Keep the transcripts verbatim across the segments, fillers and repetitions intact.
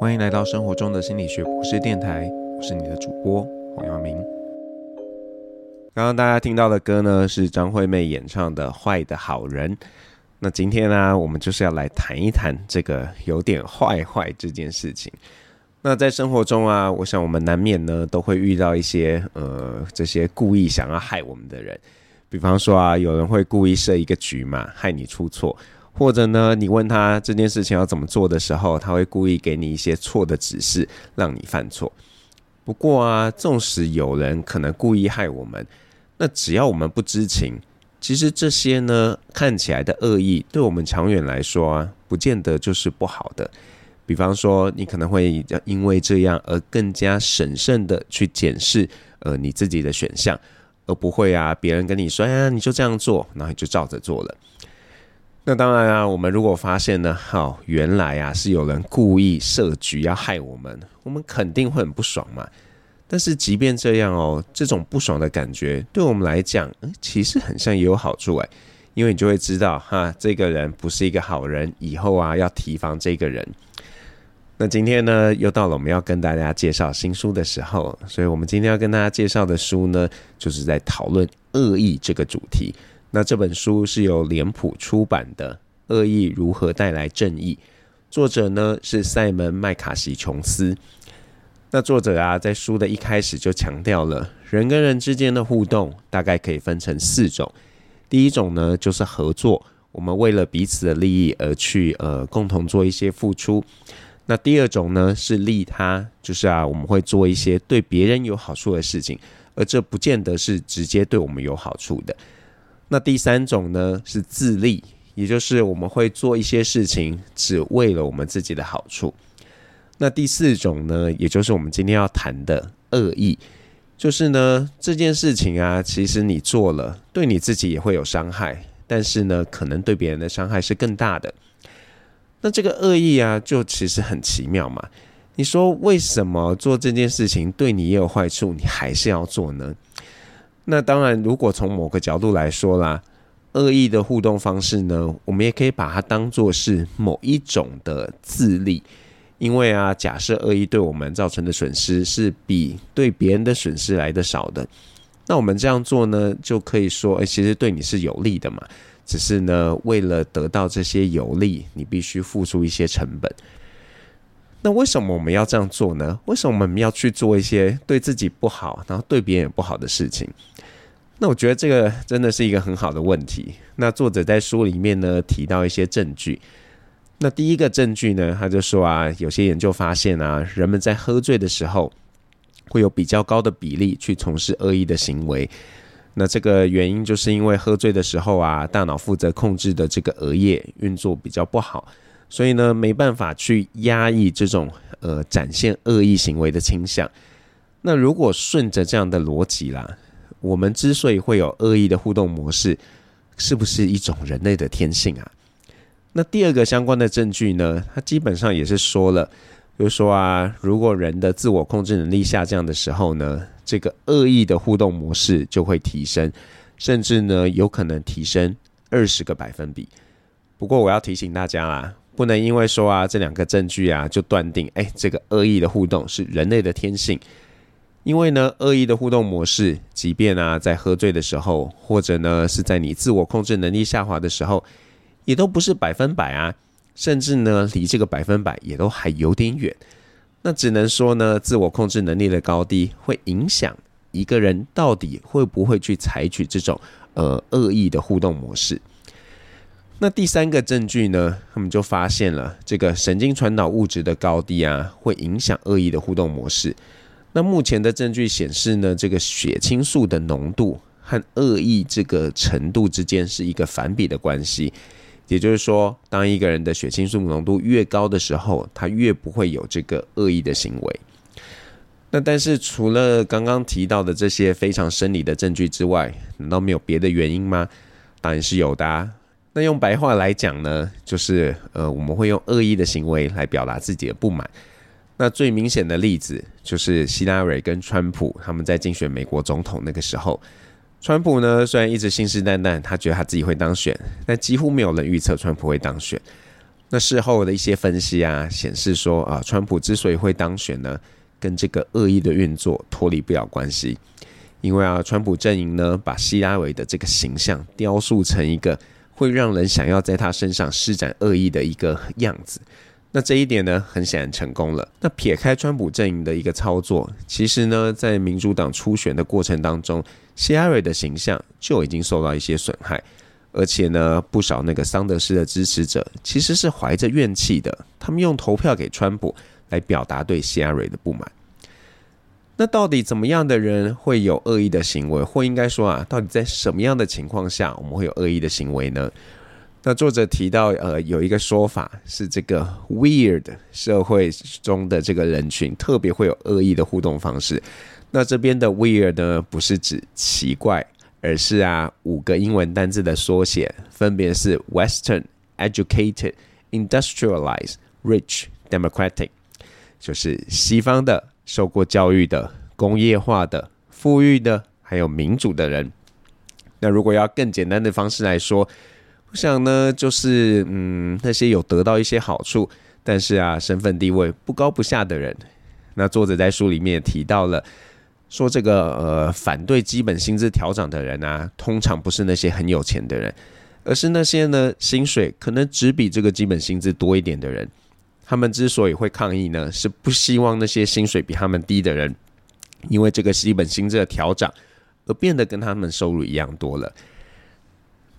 欢迎来到生活中的心理学博士电台，我是你的主播黄耀明。刚刚大家听到的歌呢，是张惠妹演唱的《坏的好人》。那今天呢、啊，我们就是要来谈一谈这个有点坏坏这件事情。那在生活中啊，我想我们难免呢都会遇到一些呃这些故意想要害我们的人，比方说啊，有人会故意设一个局嘛，害你出错。或者呢，你问他这件事情要怎么做的时候，他会故意给你一些错的指示，让你犯错。不过啊，纵使有人可能故意害我们，那只要我们不知情，其实这些呢看起来的恶意，对我们长远来说啊，不见得就是不好的。比方说，你可能会因为这样而更加审慎的去检视呃你自己的选项，而不会啊别人跟你说，哎呀你就这样做，然后你就照着做了。那当然啊，我们如果发现呢，哦，原来啊是有人故意设局要害我们，我们肯定会很不爽嘛。但是即便这样哦，这种不爽的感觉对我们来讲，嗯，其实很像也有好处哎，因为你就会知道哈，这个人不是一个好人，以后啊要提防这个人。那今天呢，又到了我们要跟大家介绍新书的时候，所以我们今天要跟大家介绍的书呢，就是在讨论恶意这个主题。那这本书是由脸谱出版的《恶意如何带来正义》，作者呢是塞门麦卡锡琼斯。那作者啊在书的一开始就强调了，人跟人之间的互动大概可以分成四种。第一种呢就是合作，我们为了彼此的利益而去呃共同做一些付出。那第二种呢是利他，就是啊我们会做一些对别人有好处的事情，而这不见得是直接对我们有好处的。那第三种呢是自利，也就是我们会做一些事情只为了我们自己的好处。那第四种呢，也就是我们今天要谈的恶意，就是呢这件事情啊其实你做了对你自己也会有伤害，但是呢可能对别人的伤害是更大的。那这个恶意啊就其实很奇妙嘛，你说为什么做这件事情对你也有坏处你还是要做呢？那当然，如果从某个角度来说啦，恶意的互动方式呢，我们也可以把它当作是某一种的自利，因为啊，假设恶意对我们造成的损失是比对别人的损失来的少的，那我们这样做呢，就可以说，哎、欸，其实对你是有利的嘛，只是呢，为了得到这些有利，你必须付出一些成本。那为什么我们要这样做呢？为什么我们要去做一些对自己不好，然后对别人也不好的事情？那我觉得这个真的是一个很好的问题。那作者在书里面呢，提到一些证据。那第一个证据呢，他就说啊，有些研究发现啊，人们在喝醉的时候，会有比较高的比例去从事恶意的行为。那这个原因就是因为喝醉的时候啊，大脑负责控制的这个额叶运作比较不好，所以呢，没办法去压抑这种呃展现恶意行为的倾向。那如果顺着这样的逻辑啦，我们之所以会有恶意的互动模式，是不是一种人类的天性啊？那第二个相关的证据呢，它基本上也是说了，就是说啊，如果人的自我控制能力下降的时候呢，这个恶意的互动模式就会提升，甚至呢有可能提升二十个百分比。不过我要提醒大家啦，不能因为说啊这两个证据啊就断定哎、欸、这个恶意的互动是人类的天性，因为呢恶意的互动模式即便啊在喝醉的时候，或者呢是在你自我控制能力下滑的时候，也都不是百分百啊，甚至呢离这个百分百也都还有点远。那只能说呢，自我控制能力的高低会影响一个人到底会不会去采取这种呃恶意的互动模式。那第三个证据呢，他们就发现了这个神经传导物质的高低啊，会影响恶意的互动模式。那目前的证据显示呢，这个血清素的浓度和恶意这个程度之间是一个反比的关系。也就是说，当一个人的血清素浓度越高的时候，他越不会有这个恶意的行为。那但是除了刚刚提到的这些非常生理的证据之外，难道没有别的原因吗？当然是有的啊。那用白话来讲呢，就是呃，我们会用恶意的行为来表达自己的不满。那最明显的例子就是希拉蕊跟川普他们在竞选美国总统那个时候，川普呢虽然一直信誓旦旦他觉得他自己会当选，但几乎没有人预测川普会当选。那事后的一些分析啊，显示说啊，川普之所以会当选呢，跟这个恶意的运作脱离不了关系。因为啊，川普阵营呢，把希拉蕊的这个形象雕塑成一个会让人想要在他身上施展恶意的一个样子。那这一点呢，很显然成功了。那撇开川普阵营的一个操作，其实呢，在民主党初选的过程当中，希拉蕊的形象就已经受到一些损害。而且呢，不少那个桑德斯的支持者其实是怀着怨气的，他们用投票给川普来表达对希拉蕊的不满。那到底怎么样的人会有恶意的行为，或应该说啊，到底在什么样的情况下我们会有恶意的行为呢？那作者提到呃，有一个说法是这个 weird 社会中的这个人群特别会有恶意的互动方式。那这边的 weird 呢，不是指奇怪，而是啊五个英文单字的缩写，分别是 Western, Educated, Industrialized, Rich, Democratic， 就是西方的、受过教育的、工业化的、富裕的，还有民主的人。那如果要更简单的方式来说，我想呢，就是嗯那些有得到一些好处，但是啊身份地位不高不下的人。那作者在书里面也提到了，说这个呃反对基本薪资调整的人啊，通常不是那些很有钱的人，而是那些呢薪水可能只比这个基本薪资多一点的人。他们之所以会抗议呢，是不希望那些薪水比他们低的人，因为这个基本薪资的调整而变得跟他们收入一样多了。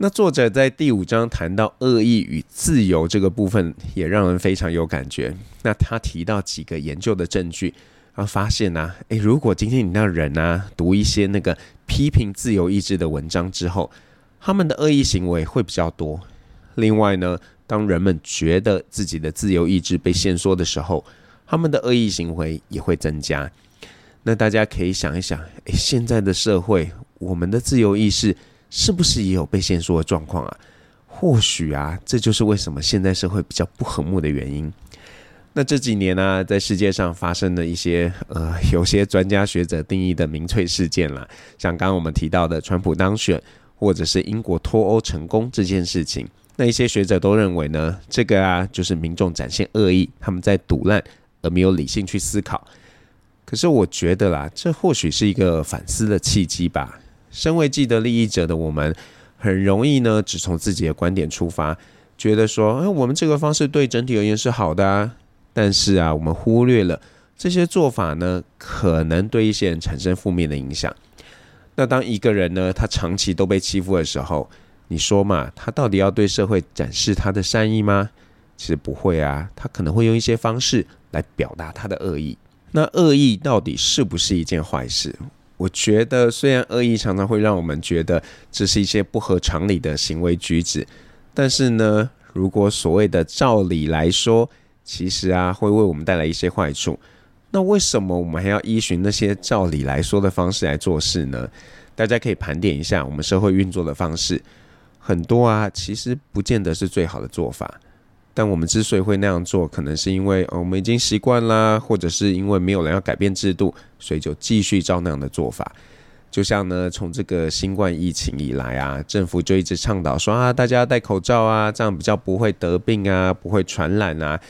那作者在第五章谈到恶意与自由这个部分，也让人非常有感觉。那他提到几个研究的证据。然后发现啊，欸，如果今天你那人啊读一些那个批评自由意志的文章之后，他们的恶意行为会比较多。另外呢，当人们觉得自己的自由意志被限缩的时候，他们的恶意行为也会增加。那大家可以想一想，欸，现在的社会，我们的自由意识是不是也有被限缩的状况啊？或许啊，这就是为什么现在社会比较不和睦的原因。那这几年啊，在世界上发生的一些呃，有些专家学者定义的民粹事件啦，像刚刚我们提到的川普当选，或者是英国脱欧成功这件事情，那一些学者都认为呢，这个啊就是民众展现恶意，他们在赌烂而没有理性去思考。可是我觉得啦，这或许是一个反思的契机吧。身为既得利益者的我们，很容易呢只从自己的观点出发，觉得说，哎，我们这个方式对整体而言是好的啊。但是啊，我们忽略了这些做法呢，可能对一些人产生负面的影响。那当一个人呢，他长期都被欺负的时候，你说嘛，他到底要对社会展示他的善意吗？其实不会啊，他可能会用一些方式来表达他的恶意。那恶意到底是不是一件坏事？我觉得，虽然恶意常常会让我们觉得这是一些不合常理的行为举止，但是呢，如果所谓的照理来说，其实啊，会为我们带来一些坏处。那为什么我们还要依循那些照理来说的方式来做事呢？大家可以盘点一下我们社会运作的方式，很多啊，其实不见得是最好的做法。但我们之所以会那样做，可能是因为、哦、我们已经习惯啦，或者是因为没有人要改变制度，所以就继续照那样的做法。就像呢，从这个新冠疫情以来啊，政府就一直倡导说啊，大家要戴口罩啊，这样比较不会得病啊，不会传染啊。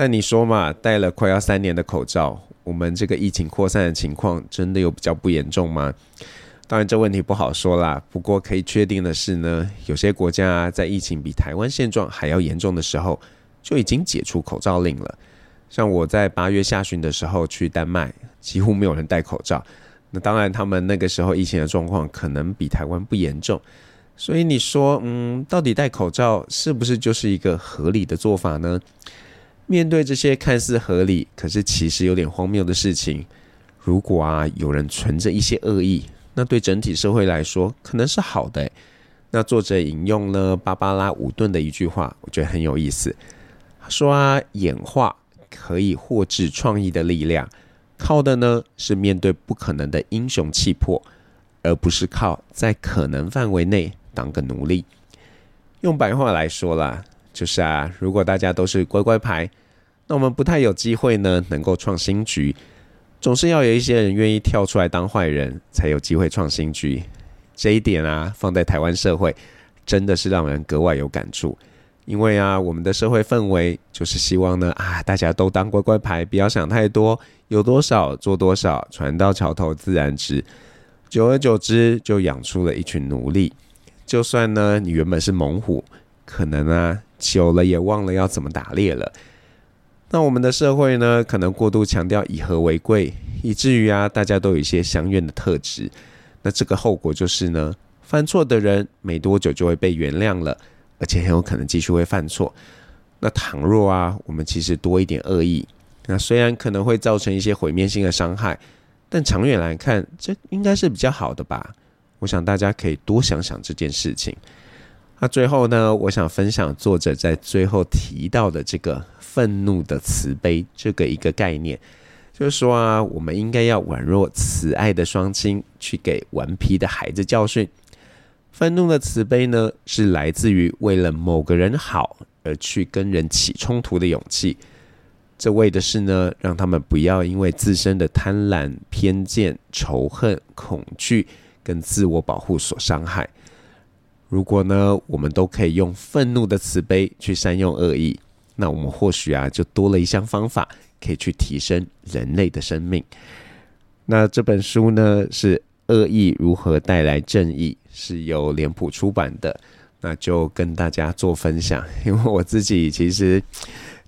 但你说嘛，戴了快要三年的口罩，我们这个疫情扩散的情况真的有比较不严重吗？当然这问题不好说啦，不过可以确定的是呢，有些国家、啊、在疫情比台湾现状还要严重的时候，就已经解除口罩令了。像我在八月下旬的时候去丹麦，几乎没有人戴口罩。那当然他们那个时候疫情的状况可能比台湾不严重，所以你说嗯，到底戴口罩是不是就是一个合理的做法呢？面对这些看似合理，可是其实有点荒谬的事情，如果啊有人存着一些恶意，那对整体社会来说可能是好的。那作者引用了芭芭拉·伍顿的一句话，我觉得很有意思。他说啊，演化可以获致创意的力量，靠的呢是面对不可能的英雄气魄，而不是靠在可能范围内当个奴隶。用白话来说啦，就是啊，如果大家都是乖乖牌，那我们不太有机会呢能够创新局。总是要有一些人愿意跳出来当坏人，才有机会创新局。这一点啊，放在台湾社会真的是让人格外有感触。因为啊，我们的社会氛围就是希望呢啊，大家都当乖乖牌，不要想太多，有多少做多少，船到桥头自然直。久而久之，就养出了一群奴隶。就算呢，你原本是猛虎，可能啊，久了也忘了要怎么打猎了。那我们的社会呢，可能过度强调以和为贵，以至于啊，大家都有一些相怨的特质。那这个后果就是呢，犯错的人没多久就会被原谅了，而且很有可能继续会犯错。那倘若啊，我们其实多一点恶意，那虽然可能会造成一些毁灭性的伤害，但长远来看，这应该是比较好的吧。我想大家可以多想想这件事情。那最后呢，我想分享作者在最后提到的这个愤怒的慈悲这个一个概念，就是说啊，我们应该要宛若慈爱的双亲，去给顽皮的孩子教训。愤怒的慈悲呢，是来自于为了某个人好而去跟人起冲突的勇气。这为的是呢，让他们不要因为自身的贪婪、偏见、仇恨、恐惧跟自我保护所伤害。如果呢，我们都可以用愤怒的慈悲去善用恶意，那我们或许啊，就多了一项方法，可以去提升人类的生命。那这本书呢，是恶意如何带来正义，是由脸谱出版的，那就跟大家做分享。因为我自己其实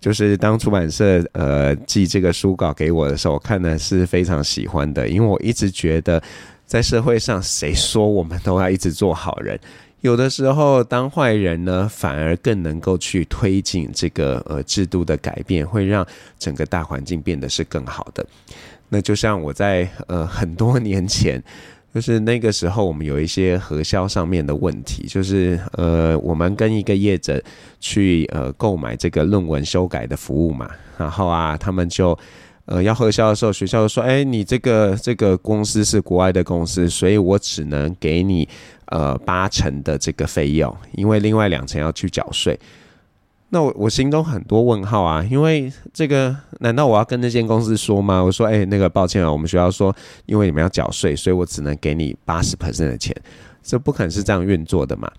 就是当出版社呃寄这个书稿给我的时候，我看的是非常喜欢的，因为我一直觉得在社会上，谁说我们都要一直做好人？有的时候当坏人呢，反而更能够去推进这个呃制度的改变，会让整个大环境变得是更好的。那就像我在呃很多年前，就是那个时候我们有一些核销上面的问题，就是呃我们跟一个业者去呃购买这个论文修改的服务嘛，然后啊他们就呃要核销的时候，学校就说，哎、欸，你这个这个公司是国外的公司，所以我只能给你呃八成的这个费用，因为另外两成要去缴税。那 我, 我心中很多问号啊，因为这个难道我要跟那间公司说吗？我说哎、欸，那个抱歉啊，我们学校说因为你们要缴税，所以我只能给你 百分之八十 的钱，这不可能是这样运作的嘛。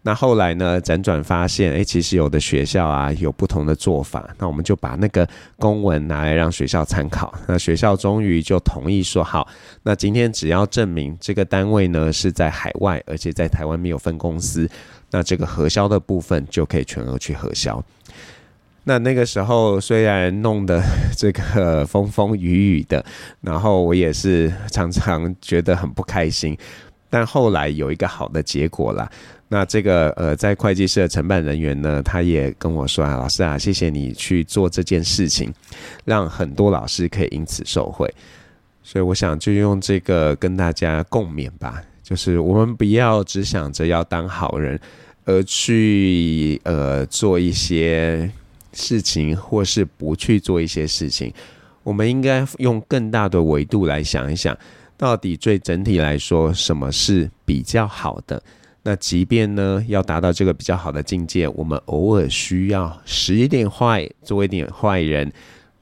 那后来呢，辗转发现、欸、其实有的学校啊有不同的做法，那我们就把那个公文拿来让学校参考。那学校终于就同意说，好，那今天只要证明这个单位呢是在海外，而且在台湾没有分公司，那这个核销的部分就可以全额去核销。那那个时候虽然弄得这个风风雨雨的，然后我也是常常觉得很不开心，但后来有一个好的结果啦。那这个呃，在会计社承办人员呢，他也跟我说啊，老师啊，谢谢你去做这件事情，让很多老师可以因此受惠。所以我想就用这个跟大家共勉吧，就是我们不要只想着要当好人，而去呃做一些事情，或是不去做一些事情。我们应该用更大的维度来想一想，到底最整体来说什么是比较好的。那即便呢要达到这个比较好的境界，我们偶尔需要使一点坏，做一点坏人，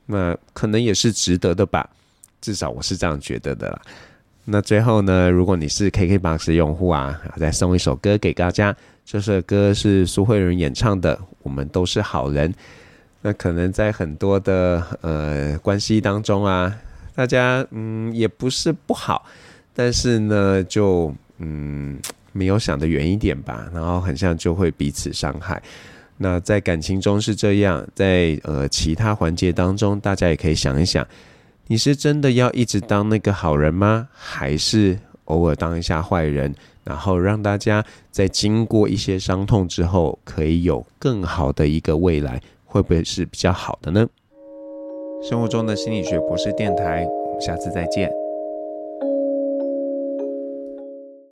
那可能也是值得的吧，至少我是这样觉得的啦。那最后呢，如果你是 K K B O X 的用户啊，再送一首歌给大家，这首歌是苏慧伦演唱的《我们都是好人》。那可能在很多的呃关系当中啊，大家嗯也不是不好，但是呢就嗯。没有想得远一点吧，然后很像就会彼此伤害。那在感情中是这样，在呃其他环节当中，大家也可以想一想，你是真的要一直当那个好人吗？还是偶尔当一下坏人，然后让大家在经过一些伤痛之后，可以有更好的一个未来，会不会是比较好的呢？生活中的心理学博士电台，我们下次再见。